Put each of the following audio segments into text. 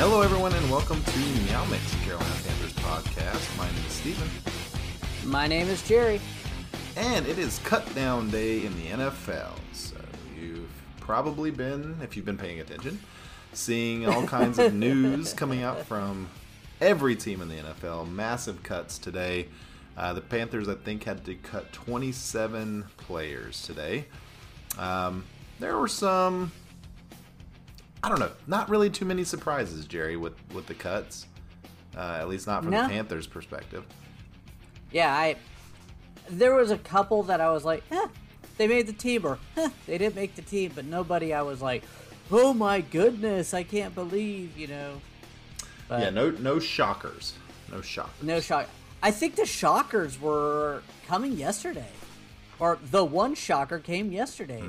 Hello, everyone, and welcome to Meow Mix, Carolina Panthers podcast. My name is Steven. My name is Jerry. And it is cut down day in the NFL. So you've probably been, if you've been paying attention, seeing all kinds of news coming out from every team in the NFL. Massive cuts today. The Panthers, I think, had to cut 27 players today. There were some... I don't know. Not really too many surprises, Jerry, with the cuts. At least not from the Panthers' perspective. Yeah, there was a couple that I was like, they made the team, or they didn't make the team, but nobody I was like, oh my goodness, I can't believe, you know. But, yeah, no shockers. No shockers. No shock. I think the shockers were coming yesterday. Or the one shocker came yesterday.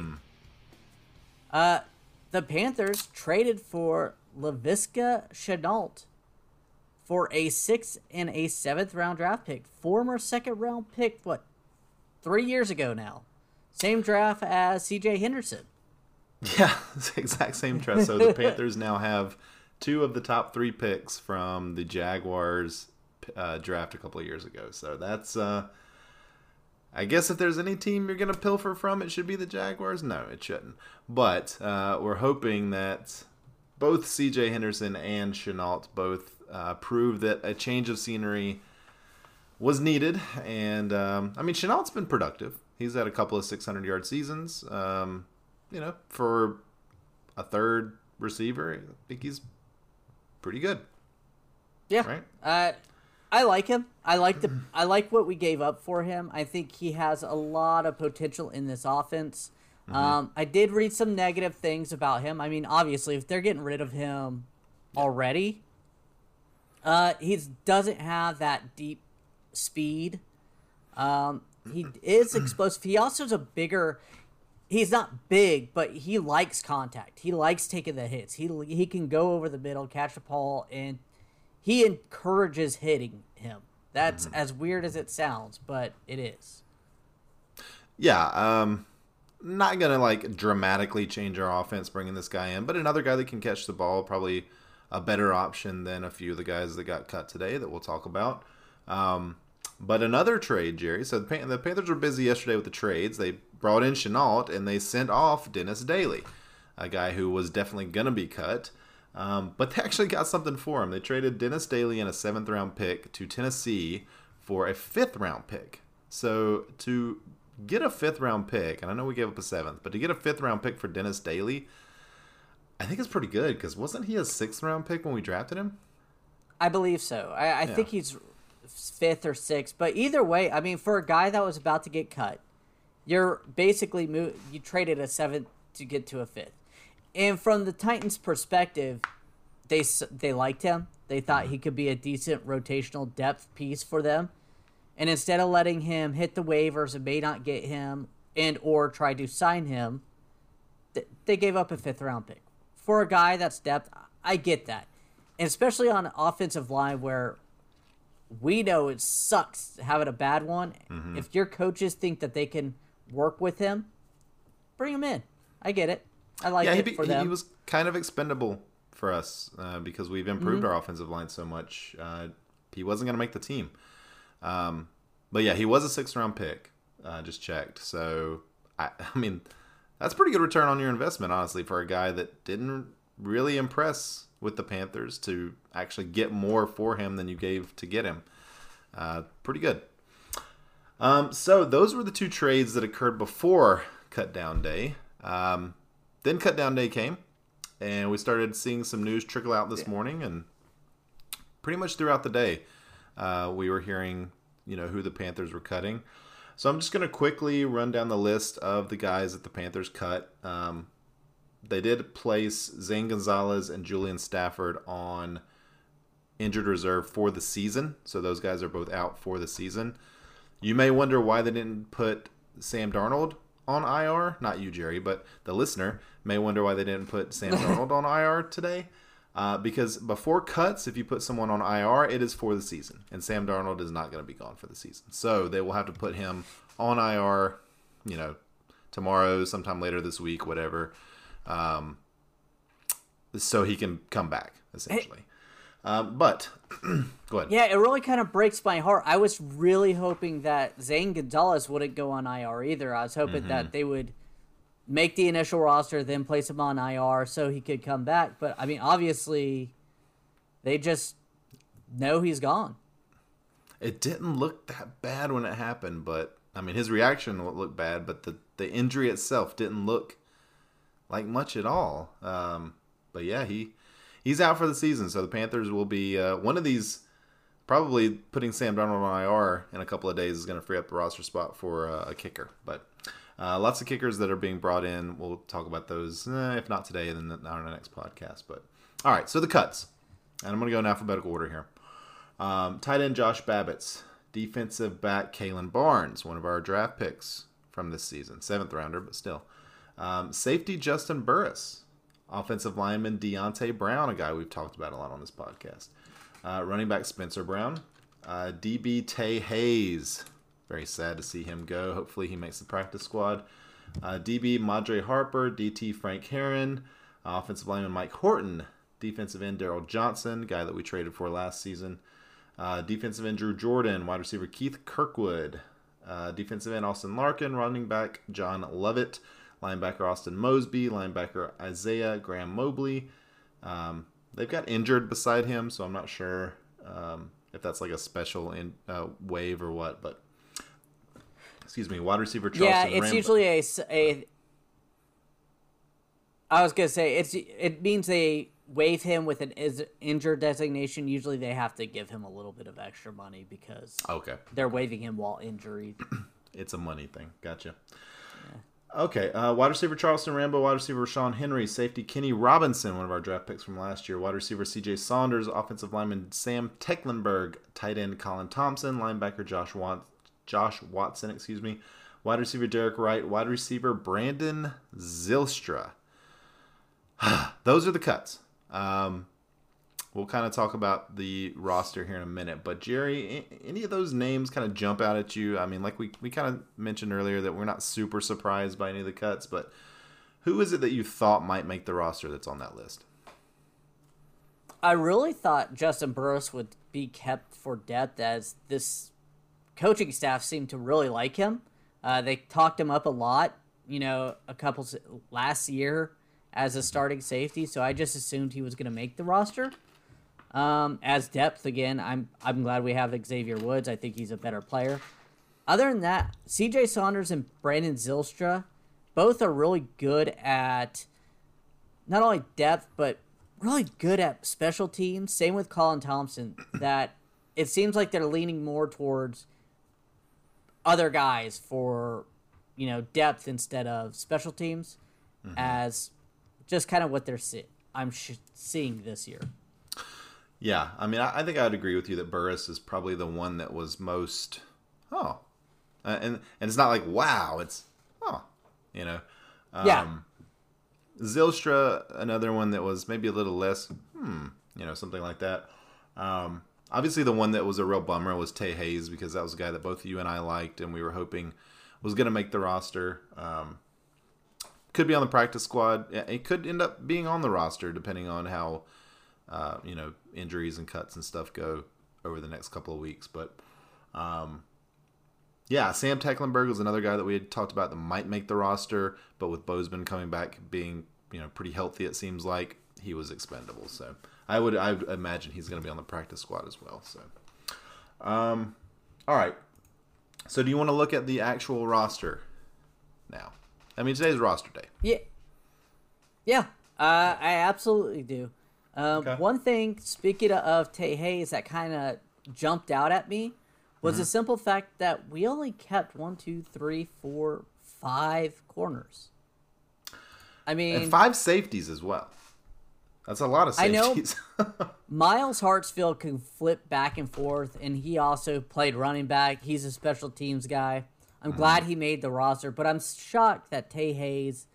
The Panthers traded for Laviska Shenault for a 6th and a 7th round draft pick. Former 2nd round pick, 3 years ago now. Same draft as C.J. Henderson. Yeah, it's the exact same draft. So the Panthers now have two of the top three picks from the Jaguars draft a couple of years ago. So that's... I guess if there's any team you're going to pilfer from, it should be the Jaguars. No, it shouldn't. But we're hoping that both C.J. Henderson and Shenault both prove that a change of scenery was needed. And, I mean, Chenault's been productive. He's had a couple of 600-yard seasons. You know, for a third receiver, I think he's pretty good. Yeah. Right? I like him. I like what we gave up for him. I think he has a lot of potential in this offense. Mm-hmm. I did read some negative things about him. I mean, obviously, if they're getting rid of him already, he doesn't have that deep speed. He is explosive. He also is a bigger. He's not big, but he likes contact. He likes taking the hits. He can go over the middle, catch the ball, and. He encourages hitting him. That's as weird as it sounds, but it is. Yeah, not going to, like, dramatically change our offense bringing this guy in, but another guy that can catch the ball, probably a better option than a few of the guys that got cut today that we'll talk about. But another trade, Jerry. So the Panthers were busy yesterday with the trades. They brought in Shenault, and they sent off Dennis Daley, a guy who was definitely going to be cut. But they actually got something for him. They traded Dennis Daley and a 7th-round pick to Tennessee for a 5th-round pick. So to get a 5th-round pick, and I know we gave up a 7th, but to get a 5th-round pick for Dennis Daley, I think it's pretty good because wasn't he a 6th-round pick when we drafted him? I believe so. I think he's 5th or 6th. But either way, I mean, for a guy that was about to get cut, you're basically you traded a 7th to get to a 5th. And from the Titans' perspective, they liked him. They thought he could be a decent rotational depth piece for them. And instead of letting him hit the waivers and may not get him and or try to sign him, they gave up a 5th-round pick. For a guy that's depth, I get that. And especially on an offensive line where we know it sucks having a bad one. Mm-hmm. If your coaches think that they can work with him, bring him in. I get it. I like it for them. He was kind of expendable for us because we've improved our offensive line so much. He wasn't going to make the team. But, yeah, he was a 6th-round pick. Just checked. So, I mean, that's pretty good return on your investment, honestly, for a guy that didn't really impress with the Panthers to actually get more for him than you gave to get him. Pretty good. So, those were the two trades that occurred before cut-down day. Then cut-down day came, and we started seeing some news trickle out this morning, and pretty much throughout the day, we were hearing, you know, who the Panthers were cutting. So I'm just going to quickly run down the list of the guys that the Panthers cut. They did place Zane Gonzalez and Julian Stafford on injured reserve for the season, so those guys are both out for the season. You may wonder why they didn't put Sam Darnold on IR, not you, Jerry, but the listener may wonder why they didn't put Sam Darnold on IR today. Because before cuts, if you put someone on IR, it is for the season. And Sam Darnold is not going to be gone for the season. So they will have to put him on IR, you know, tomorrow, sometime later this week, whatever. so he can come back, essentially. But go ahead. Yeah, it really kind of breaks my heart. I was really hoping that Zane Gonzalez wouldn't go on IR either. I was hoping that they would make the initial roster, then place him on IR so he could come back. But, I mean, obviously, they just know he's gone. It didn't look that bad when it happened, but, I mean, his reaction looked bad, but the injury itself didn't look like much at all. But, yeah, he's out for the season, so the Panthers will be one of these. Probably putting Sam Darnold on IR in a couple of days is going to free up the roster spot for a kicker. But lots of kickers that are being brought in. We'll talk about those, if not today, then on our next podcast. But all right, so the cuts. And I'm going to go in alphabetical order here. Tight end Josh Babbitts. Defensive back Kalen Barnes, one of our draft picks from this season. 7th rounder, but still. Safety Justin Burris. Offensive lineman Deontay Brown, a guy we've talked about a lot on this podcast. Running back Spencer Brown. DB Tay Hayes. Very sad to see him go. Hopefully he makes the practice squad. DB Madre Harper. DT Frank Herron. Offensive lineman Mike Horton. Defensive end Daryl Johnson, guy that we traded for last season. Defensive end Drew Jordan. Wide receiver Keith Kirkwood. Defensive end Austin Larkin. Running back John Lovett. Linebacker Austin Mosby. Linebacker Isaiah Graham Mobley. They've got injured beside him, so I'm not sure if that's like a special wave or what. But excuse me, wide receiver Charleston. Yeah, it's usually a. I was gonna say it means they waive him with an injured designation. Usually they have to give him a little bit of extra money because they're waiving him while injured. It's a money thing. Gotcha. Okay, wide receiver Charleston Rambo, wide receiver Rashawn Henry, safety Kenny Robinson, one of our draft picks from last year, wide receiver CJ Saunders, offensive lineman Sam Tecklenberg, tight end Colin Thompson, linebacker Josh Watson, wide receiver Derek Wright, wide receiver Brandon Zilstra. Those are the cuts. We'll kind of talk about the roster here in a minute. But, Jerry, any of those names kind of jump out at you? I mean, like we kind of mentioned earlier that we're not super surprised by any of the cuts, but who is it that you thought might make the roster that's on that list? I really thought Justin Burris would be kept for depth as this coaching staff seemed to really like him. They talked him up a lot, a couple last year as a starting safety, so I just assumed he was going to make the roster. As depth again, I'm glad we have Xavier Woods. I think he's a better player. Other than that, C.J. Saunders and Brandon Zilstra, both are really good at not only depth but really good at special teams. Same with Colin Thompson. That it seems like they're leaning more towards other guys for depth instead of special teams, as just kind of what they're seeing this year. Yeah, I mean, I think I would agree with you that Burris is probably the one that was most, and it's not like, wow, it's, yeah. Zilstra, another one that was maybe a little less, something like that. Obviously the one that was a real bummer was Tay Hayes, because that was a guy that both you and I liked and we were hoping was going to make the roster. Could be on the practice squad. It could end up being on the roster depending on how, injuries and cuts and stuff go over the next couple of weeks. But, Sam Tecklenberg was another guy that we had talked about that might make the roster, but with Bozeman coming back being, pretty healthy, it seems like he was expendable. So I would imagine he's going to be on the practice squad as well. So, all right. So do you want to look at the actual roster now? I mean, today's roster day. Yeah. I absolutely do. One thing, speaking of Tay Hayes, that kind of jumped out at me was the simple fact that we only kept 5 corners. I mean... And 5 safeties as well. That's a lot of safeties. I know. Miles Hartsfield can flip back and forth, and he also played running back. He's a special teams guy. I'm glad he made the roster, but I'm shocked that Tay Hayes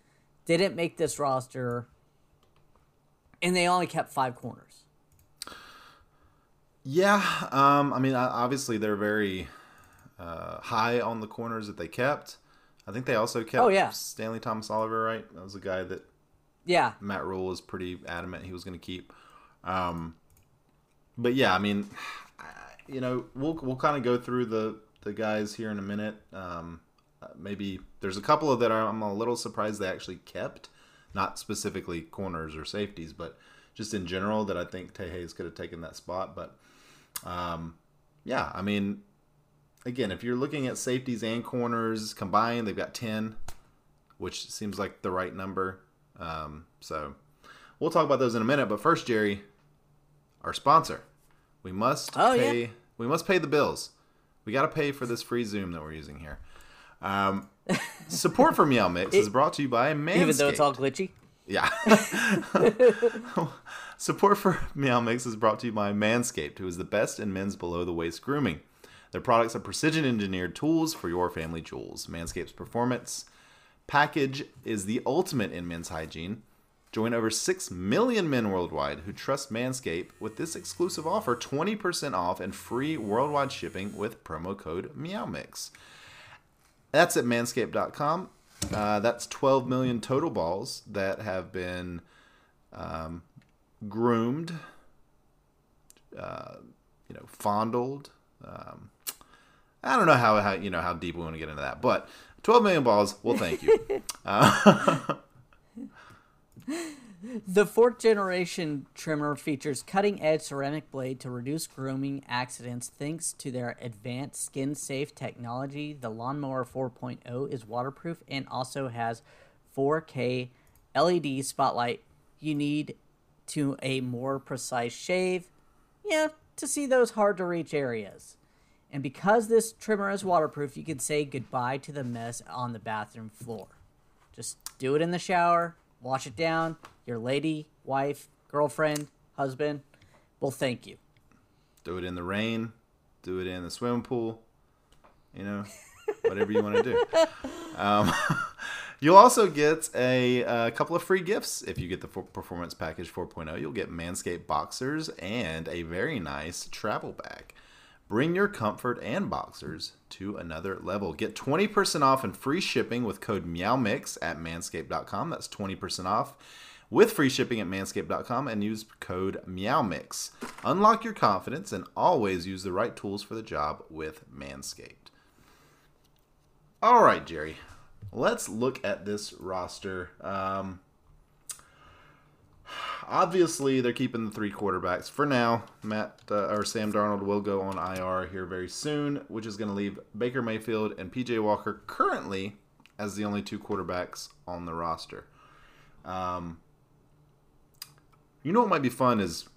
didn't make this roster... And they only kept 5 corners. Yeah. I mean, obviously they're very high on the corners that they kept. I think they also kept Stanley Thomas Oliver, right? That was a guy that Yeah. Matt Rule was pretty adamant he was going to keep. But yeah, I mean, you know, we'll kind of go through the guys here in a minute. Maybe there's a couple of that I'm a little surprised they actually kept, not specifically corners or safeties, but just in general that I think Tay Hayes could have taken that spot. But yeah, I mean, again, if you're looking at safeties and corners combined, they've got 10, which seems like the right number. So we'll talk about those in a minute. But first, Jerry, our sponsor, we must pay. Yeah. We must pay the bills. We got to pay for this free Zoom that we're using here. Support from Yale Mix is brought to you by Manscaped. Even though it's all glitchy? Yeah. Support for Meow Mix is brought to you by Manscaped, who is the best in men's below-the-waist grooming. Their products are precision-engineered tools for your family jewels. Manscaped's performance package is the ultimate in men's hygiene. Join over 6 million men worldwide who trust Manscaped with this exclusive offer, 20% off and free worldwide shipping with promo code MEOWMIX. That's at manscaped.com. That's 12 million total balls that have been groomed, you know, fondled. I don't know how you know how deep we want to get into that, but 12 million balls. Well, thank you. The fourth generation trimmer features cutting edge ceramic blade to reduce grooming accidents thanks to their advanced skin safe technology. The Lawnmower 4.0 is waterproof and also has 4K LED spotlight you need to a more precise shave, yeah, to see those hard to reach areas. And because this trimmer is waterproof, you can say goodbye to the mess on the bathroom floor. Just do it in the shower. Wash it down. Your lady, wife, girlfriend, husband will thank you. Do it in the rain. Do it in the swimming pool. You know, whatever you want to do. You'll also get a couple of free gifts if you get the Performance Package 4.0. You'll get Manscaped boxers and a very nice travel bag. Bring your comfort and boxers to another level. Get 20% off and free shipping with code MEOWMIX at manscaped.com. That's 20% off with free shipping at manscaped.com and use code MEOWMIX. Unlock your confidence and always use the right tools for the job with Manscaped. All right, Jerry, let's look at this roster. Obviously, they're keeping the three quarterbacks for now. Sam Darnold will go on IR here very soon, which is going to leave Baker Mayfield and P.J. Walker currently as the only two quarterbacks on the roster. You know what might be fun is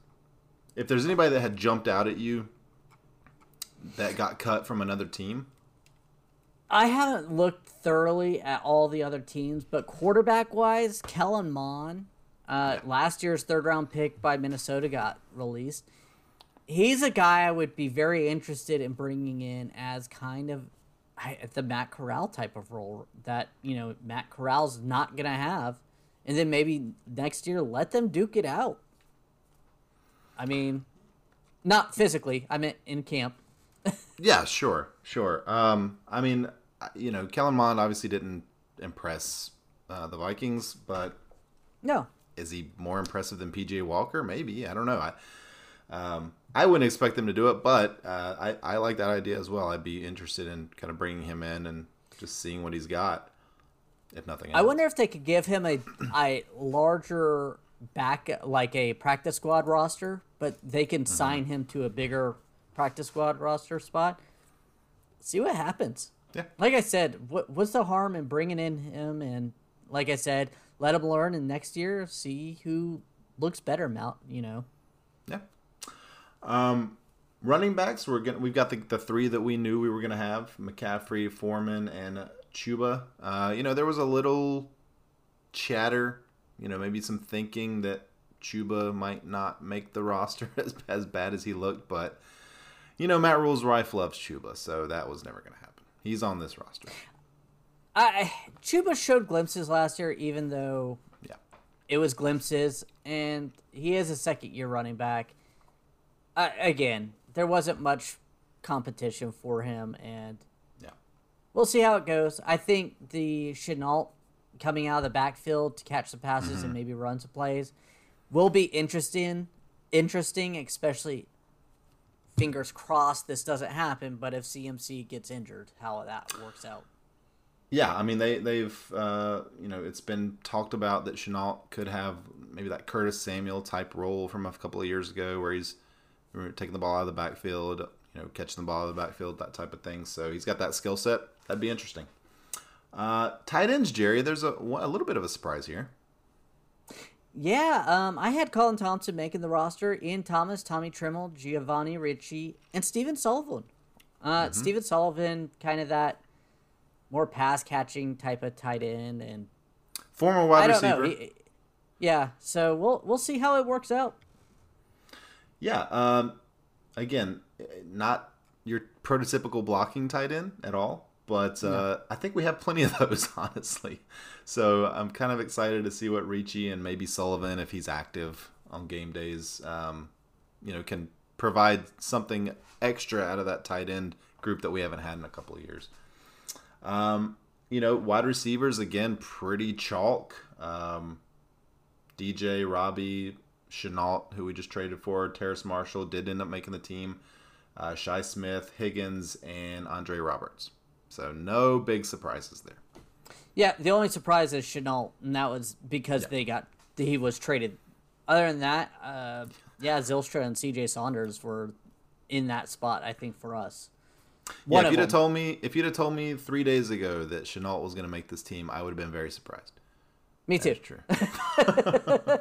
if there's anybody that had jumped out at you that got cut from another team. I haven't looked thoroughly at all the other teams, but quarterback-wise, Kellen Mond. Last year's third-round pick by Minnesota got released. He's a guy I would be very interested in bringing in as kind of the Matt Corral type of role that, you know, Matt Corral's not going to have. And then maybe next year, let them duke it out. I mean, not physically. I meant in camp. Yeah, sure. I mean, you know, Kellen Mond obviously didn't impress the Vikings, but... No. Is he more impressive than P.J. Walker? Maybe. I don't know. I wouldn't expect them to do it, but I like that idea as well. I'd be interested in kind of bringing him in and just seeing what he's got, if nothing else. I wonder if they could give him a larger back, like a practice squad roster, but they can sign him to a bigger practice squad roster spot. See what happens. Yeah. Like I said, what's the harm in bringing in him? And like I said... Let them learn, and next year, see who looks better, you know. Yeah. Running backs, we've got the three that we knew we were going to have, McCaffrey, Foreman, and Chuba. You know, there was a little chatter, you know, maybe some thinking that Chuba might not make the roster as bad as he looked. But, you know, Matt Rule's wife loves Chuba, so that was never going to happen. He's on this roster. Chuba showed glimpses last year, even though it was glimpses, and he is a second-year running back. Again, there wasn't much competition for him, and we'll see how it goes. I think the Shenault coming out of the backfield to catch some passes and maybe run some plays will be interesting, especially, fingers crossed this doesn't happen, but if CMC gets injured, how that works out. Yeah, I mean, they've you know, it's been talked about that Shenault could have maybe that Curtis Samuel type role from a couple of years ago where he's taking the ball out of the backfield, you know, catching the ball out of the backfield, that type of thing. So he's got that skill set. That'd be interesting. Tight ends, Jerry, there's a little bit of a surprise here. Yeah, I had Colin Thompson making the roster, Ian Thomas, Tommy Trimmel, Giovanni Ricci, and Steven Sullivan. Steven Sullivan, kind of that more pass-catching type of tight end. And former wide receiver. Yeah, so we'll see how it works out. Yeah, again, not your prototypical blocking tight end at all, but no. I think we have plenty of those, honestly. So I'm kind of excited to see what Ricci and maybe Sullivan, if he's active on game days, you know, can provide something extra out of that tight end group that we haven't had in a couple of years. You know, wide receivers, again, pretty chalk. DJ, Robbie, Shenault, who we just traded for, Terrace Marshall did end up making the team, Shai Smith, Higgins, and Andre Roberts. So no big surprises there. Yeah, the only surprise is Shenault, and that was because he was traded. Other than that, Zilstra and CJ Saunders were in that spot, I think, for us. If you'd have told me 3 days ago that Shenault was going to make this team, I would have been very surprised. Me too. That's true.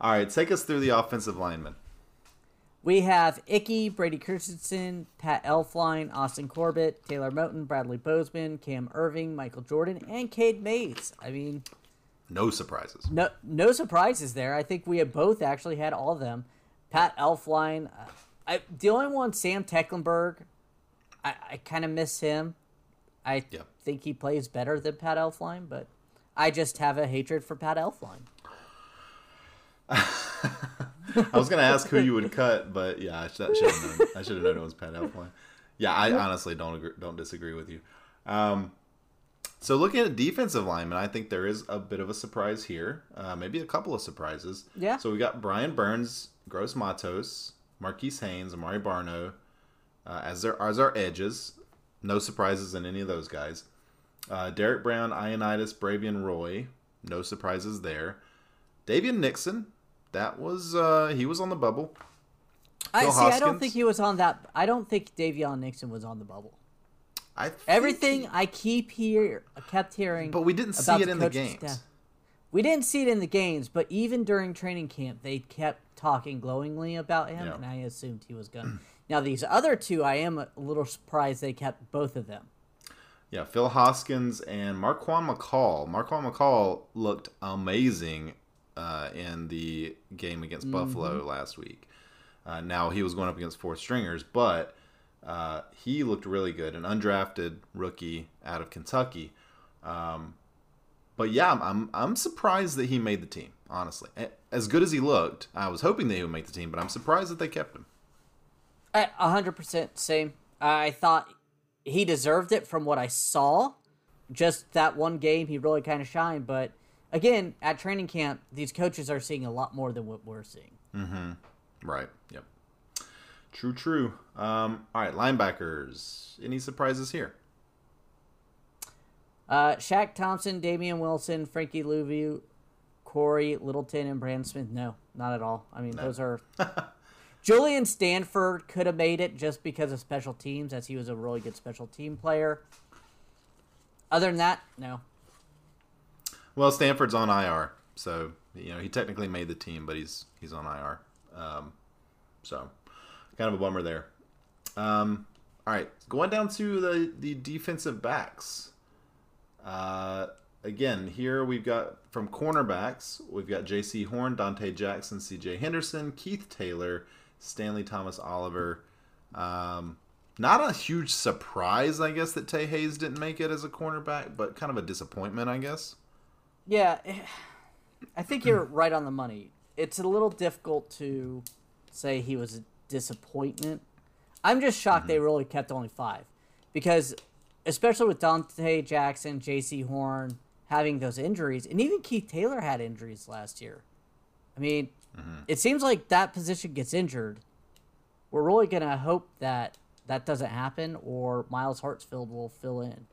All right, take us through the offensive linemen. We have Icky, Brady Christensen, Pat Elflein, Austin Corbett, Taylor Moton, Bradley Bozeman, Cam Irving, Michael Jordan, and Cade Mays. I mean, no surprises. No surprises there. I think we have both actually had all of them. Pat Elflein, the only one, Sam Tecklenberg, I kind of miss him. I think he plays better than Pat Elflein, but I just have a hatred for Pat Elflein. I was going to ask who you would cut, but yeah, I should have known it was Pat Elflein. Yeah, I honestly don't disagree with you. So looking at defensive linemen, I think there is a bit of a surprise here. Maybe a couple of surprises. Yeah. So we got Brian Burns, Gross Matos, Marquise Haynes, Amari Barno as our edges. No surprises in any of those guys. Derek Brown, Ioannidis, Bravian Roy. No surprises there. Davion Nixon. That was he was on the bubble. Hoskins. I don't think he was on that. I don't think Davion Nixon was on the bubble. I kept hearing, but we didn't see it in the games. Staff. We didn't see it in the games, but even during training camp, they kept talking glowingly about him, and I assumed he was gone. Now these other two, I am a little surprised they kept both of them. Yeah, Phil Hoskins and Marquand McCall. Marquand McCall looked amazing in the game against Buffalo last week. Now he was going up against four stringers, but he looked really good, an undrafted rookie out of Kentucky. But yeah, I'm surprised that he made the team, honestly. As good as he looked, I was hoping that he would make the team, but I'm surprised that they kept him. 100% same. I thought he deserved it from what I saw. Just that one game, he really kind of shined, but again, at training camp, these coaches are seeing a lot more than what we're seeing. Mm-hmm. Right. Yep. True. All right, linebackers. Any surprises here? Shaq Thompson, Damian Wilson, Frankie Louvu, Corey Littleton, and Brandon Smith. No, not at all. I mean, those are... Julian Stanford could have made it just because of special teams, as he was a really good special team player. Other than that, no. Well, Stanford's on IR, so you know he technically made the team, but he's on IR, so kind of a bummer there. All right, going down to the defensive backs. Again, here we've got from cornerbacks, we've got J.C. Horn, Dante Jackson, C.J. Henderson, Keith Taylor, Stanley Thomas Oliver. Not a huge surprise, I guess, that Tay Hayes didn't make it as a cornerback, but kind of a disappointment, I guess. Yeah, I think you're right on the money. It's a little difficult to say he was a disappointment. I'm just shocked they really kept only five, because especially with Dante Jackson, J.C. Horn, having those injuries. And even Keith Taylor had injuries last year. I mean, it seems like that position gets injured. We're really going to hope that that doesn't happen or Miles Hartsfield will fill in.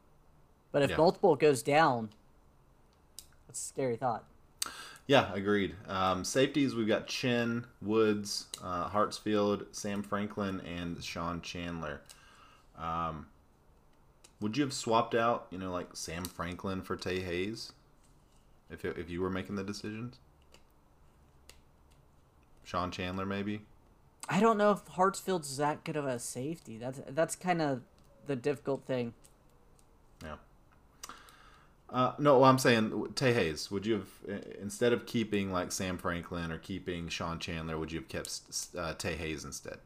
But if multiple goes down, that's a scary thought. Yeah, agreed. Safeties, we've got Chin, Woods, Hartsfield, Sam Franklin, and Sean Chandler. Would you have swapped out, you know, like Sam Franklin for Tay Hayes if you were making the decisions? Sean Chandler, maybe? I don't know if Hartsfield's that good of a safety. That's kind of the difficult thing. Yeah. No, I'm saying Tay Hayes. Would you have, instead of keeping like Sam Franklin or keeping Sean Chandler, would you have kept Tay Hayes instead?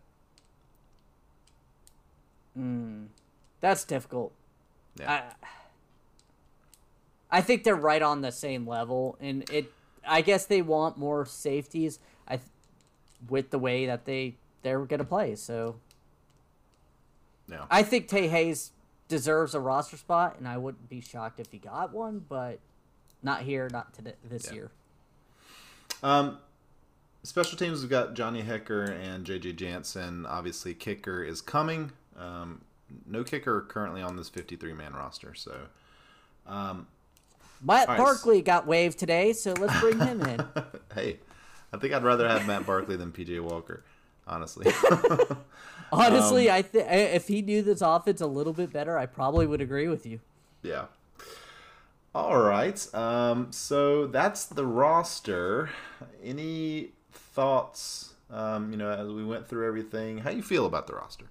That's difficult. Yeah. I think they're right on the same level, and I guess they want more safeties. With the way that they're going to play, so. No. I think Tay Hayes deserves a roster spot, and I wouldn't be shocked if he got one, but not here, not today, this year. Special teams, we've got Johnny Hecker and J.J. Jansen. Obviously, kicker is coming. No kicker currently on this 53-man roster, so. Matt Barkley got waived today, so let's bring him in. Hey. I think I'd rather have Matt Barkley than P.J. Walker, honestly. Honestly, I think if he knew this offense a little bit better, I probably would agree with you. Yeah. All right. So that's the roster. Any thoughts? You know, as we went through everything, how do you feel about the roster?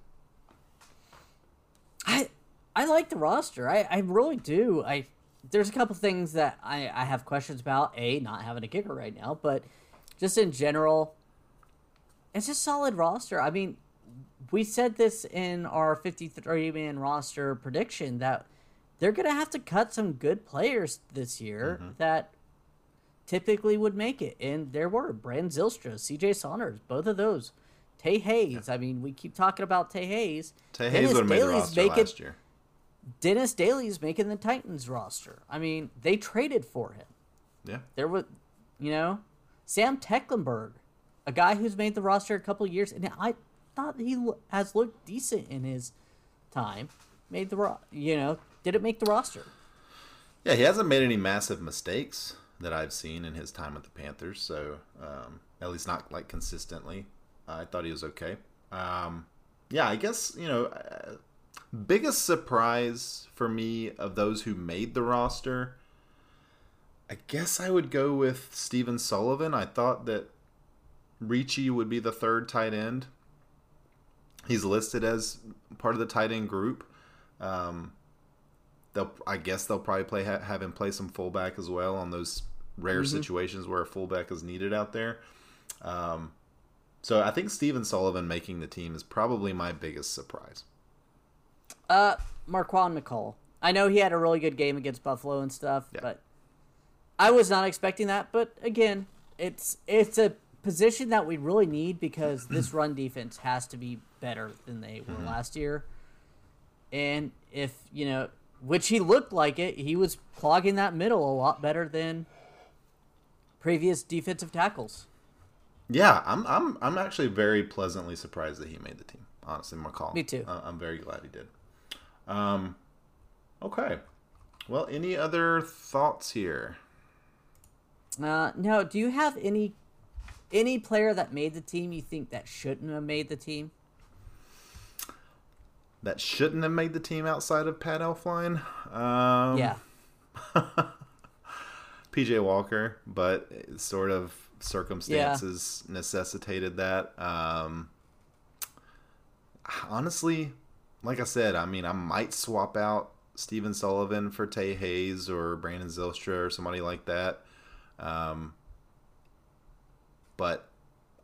I like the roster. I really do. There's a couple things that I have questions about. A, not having a kicker right now, but. Just in general, it's just solid roster. I mean, we said this in our 53-man roster prediction that they're going to have to cut some good players this year that typically would make it. And there were Brandon Zilstra, CJ Saunders, both of those. Tay Hayes. Yeah. I mean, we keep talking about Tay Hayes. Tay Hayes would have made the roster last year. Dennis Daley's making the Titans roster. I mean, they traded for him. Yeah. There was, you know... Sam Tecklenberg, a guy who's made the roster a couple of years, and I thought he has looked decent in his time. Didn't make the roster. Yeah, he hasn't made any massive mistakes that I've seen in his time with the Panthers. So at least not like consistently. I thought he was okay. Yeah, I guess biggest surprise for me of those who made the roster. I guess I would go with Steven Sullivan. I thought that Ricci would be the third tight end. He's listed as part of the tight end group. They'll probably have him play some fullback as well on those rare situations where a fullback is needed out there. So I think Steven Sullivan making the team is probably my biggest surprise. Marquand McCall. I know he had a really good game against Buffalo and stuff, but... I was not expecting that, but again, it's a position that we really need because this run defense has to be better than they were last year. And if, which he looked like it, he was clogging that middle a lot better than previous defensive tackles. Yeah, I'm actually very pleasantly surprised that he made the team. Honestly, McCall. Me too. I'm very glad he did. Okay. Well, any other thoughts here? No, do you have any player that made the team you think that shouldn't have made the team? That shouldn't have made the team outside of Pat Elflein? Yeah. P.J. Walker, but sort of circumstances necessitated that. Honestly, like I said, I mean, I might swap out Steven Sullivan for Tay Hayes or Brandon Zilstra or somebody like that. But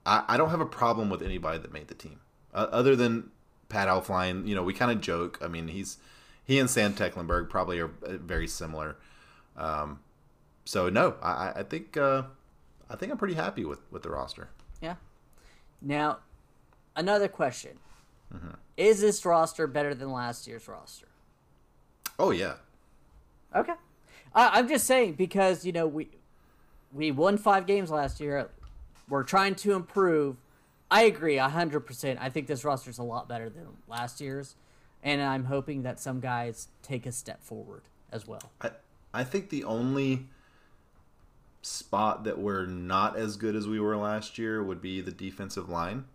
I don't have a problem with anybody that made the team other than Pat Elflein. We kind of joke. I mean, he and Sam Tecklenberg probably are very similar. So no, I think I'm pretty happy with the roster. Yeah. Now, another question: is this roster better than last year's roster? Oh yeah. Okay. I'm just saying because, you know, we won 5 games last year. We're trying to improve. I agree 100%. I think this roster's a lot better than last year's, and I'm hoping that some guys take a step forward as well. I think the only spot that we're not as good as we were last year would be the defensive line.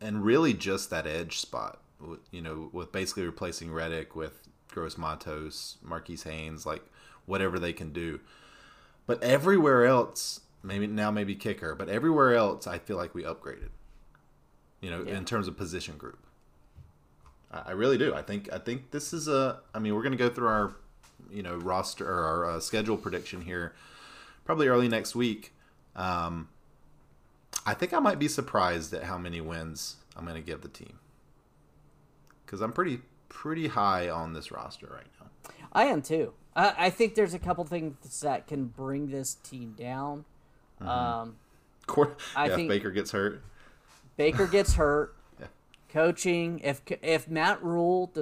And really just that edge spot, you know, with basically replacing Reddick with Gross Matos, Marquise Haynes, like whatever they can do. But everywhere else, maybe kicker, but everywhere else I feel like we upgraded, you know, in terms of position group. I really do. I think this is we're going to go through our, you know, roster or our schedule prediction here probably early next week. I think I might be surprised at how many wins I'm going to give the team, because I'm pretty high on this roster right now. I am too. I think there's a couple things that can bring this team down. Mm-hmm. I think Baker gets hurt. Baker gets hurt. Yeah. Coaching. If Matt Rule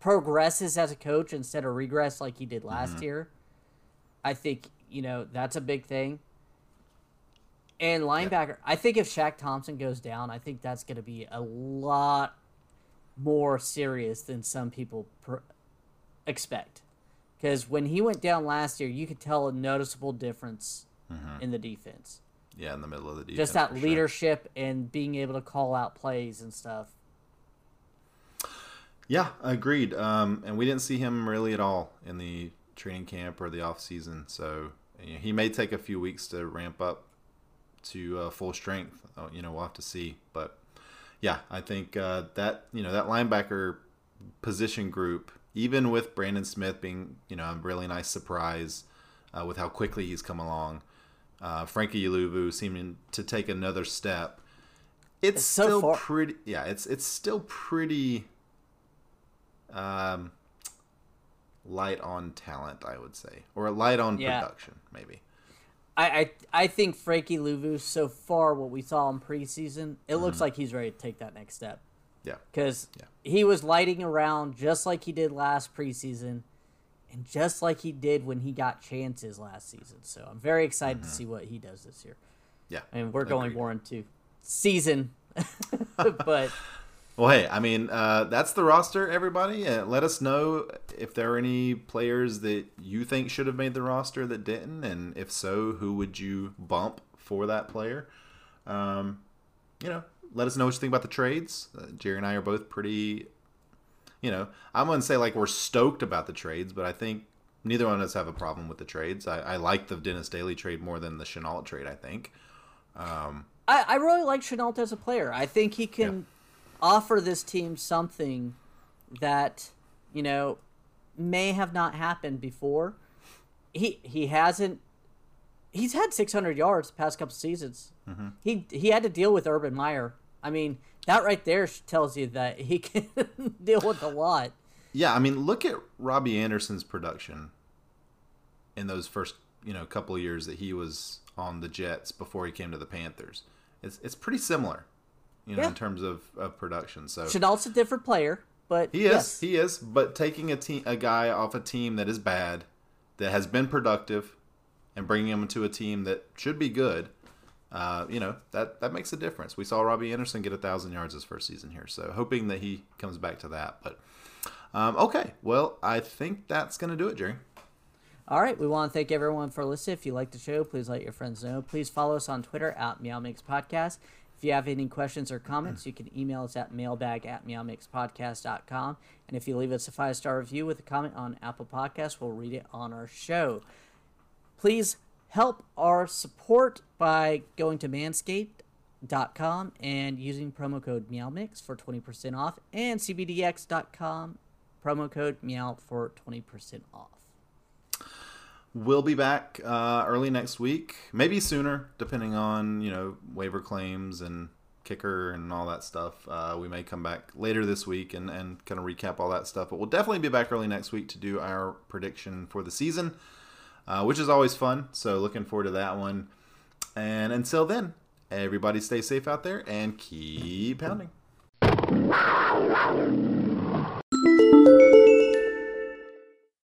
progresses as a coach instead of regress like he did last year, I think, you know, that's a big thing. And linebacker, I think if Shaq Thompson goes down, I think that's going to be a lot more serious than some people expect. Because when he went down last year, you could tell a noticeable difference in the defense. Yeah, in the middle of the defense. Just that leadership and being able to call out plays and stuff. Yeah, agreed. And we didn't see him really at all in the training camp or the offseason. So you know, he may take a few weeks to ramp up to full strength. You know, we'll have to see. But yeah, I think that, you know, that linebacker position group, even with Brandon Smith being, you know, a really nice surprise with how quickly he's come along, Frankie Iluvu seeming to take another step, it's still so pretty. Yeah, it's still pretty light on talent, I would say, or light on production maybe. I think Frankie Iluvu, so far what we saw in preseason, it looks like he's ready to take that next step. Yeah. Because he was lighting around just like he did last preseason and just like he did when he got chances last season. So I'm very excited to see what he does this year. Yeah. And we're going more into season. But well, hey, I mean, that's the roster, everybody. Let us know if there are any players that you think should have made the roster that didn't, and if so, who would you bump for that player? You know, let us know what you think about the trades. Jerry and I are both pretty, you know, I wouldn't say like we're stoked about the trades, but I think neither one of us have a problem with the trades. I like the Dennis Daley trade more than the Shenault trade, I think. I really like Shenault as a player. I think he can offer this team something that, you know, may have not happened before. He hasn't. He's had 600 yards the past couple seasons. Mm-hmm. He had to deal with Urban Meyer. I mean, that right there tells you that he can deal with a lot. Yeah, I mean, look at Robbie Anderson's production in those first, you know, couple of years that he was on the Jets before he came to the Panthers. It's pretty similar. You know, in terms of production. So Chenault's a different player, but he is. But taking a guy off a team that is bad, that has been productive, and bringing him to a team that should be good, you know, that makes a difference. We saw Robbie Anderson get 1,000 yards his first season here, so hoping that he comes back to that. But okay, well, I think that's gonna do it, Jerry. All right, we want to thank everyone for listening. If you like the show, please let your friends know. Please follow us on Twitter at MeowMixPodcast. If you have any questions or comments, you can email us at mailbag@meowmixpodcast.com. And if you leave us a 5-star review with a comment on Apple Podcasts, we'll read it on our show. Please help our support by going to manscaped.com and using promo code MeowMix for 20% off, and cbdx.com, promo code Meow for 20% off. We'll be back early next week, maybe sooner, depending on, you know, waiver claims and kicker and all that stuff. We may come back later this week and kind of recap all that stuff. But we'll definitely be back early next week to do our prediction for the season, which is always fun. So looking forward to that one. And until then, everybody stay safe out there and keep pounding.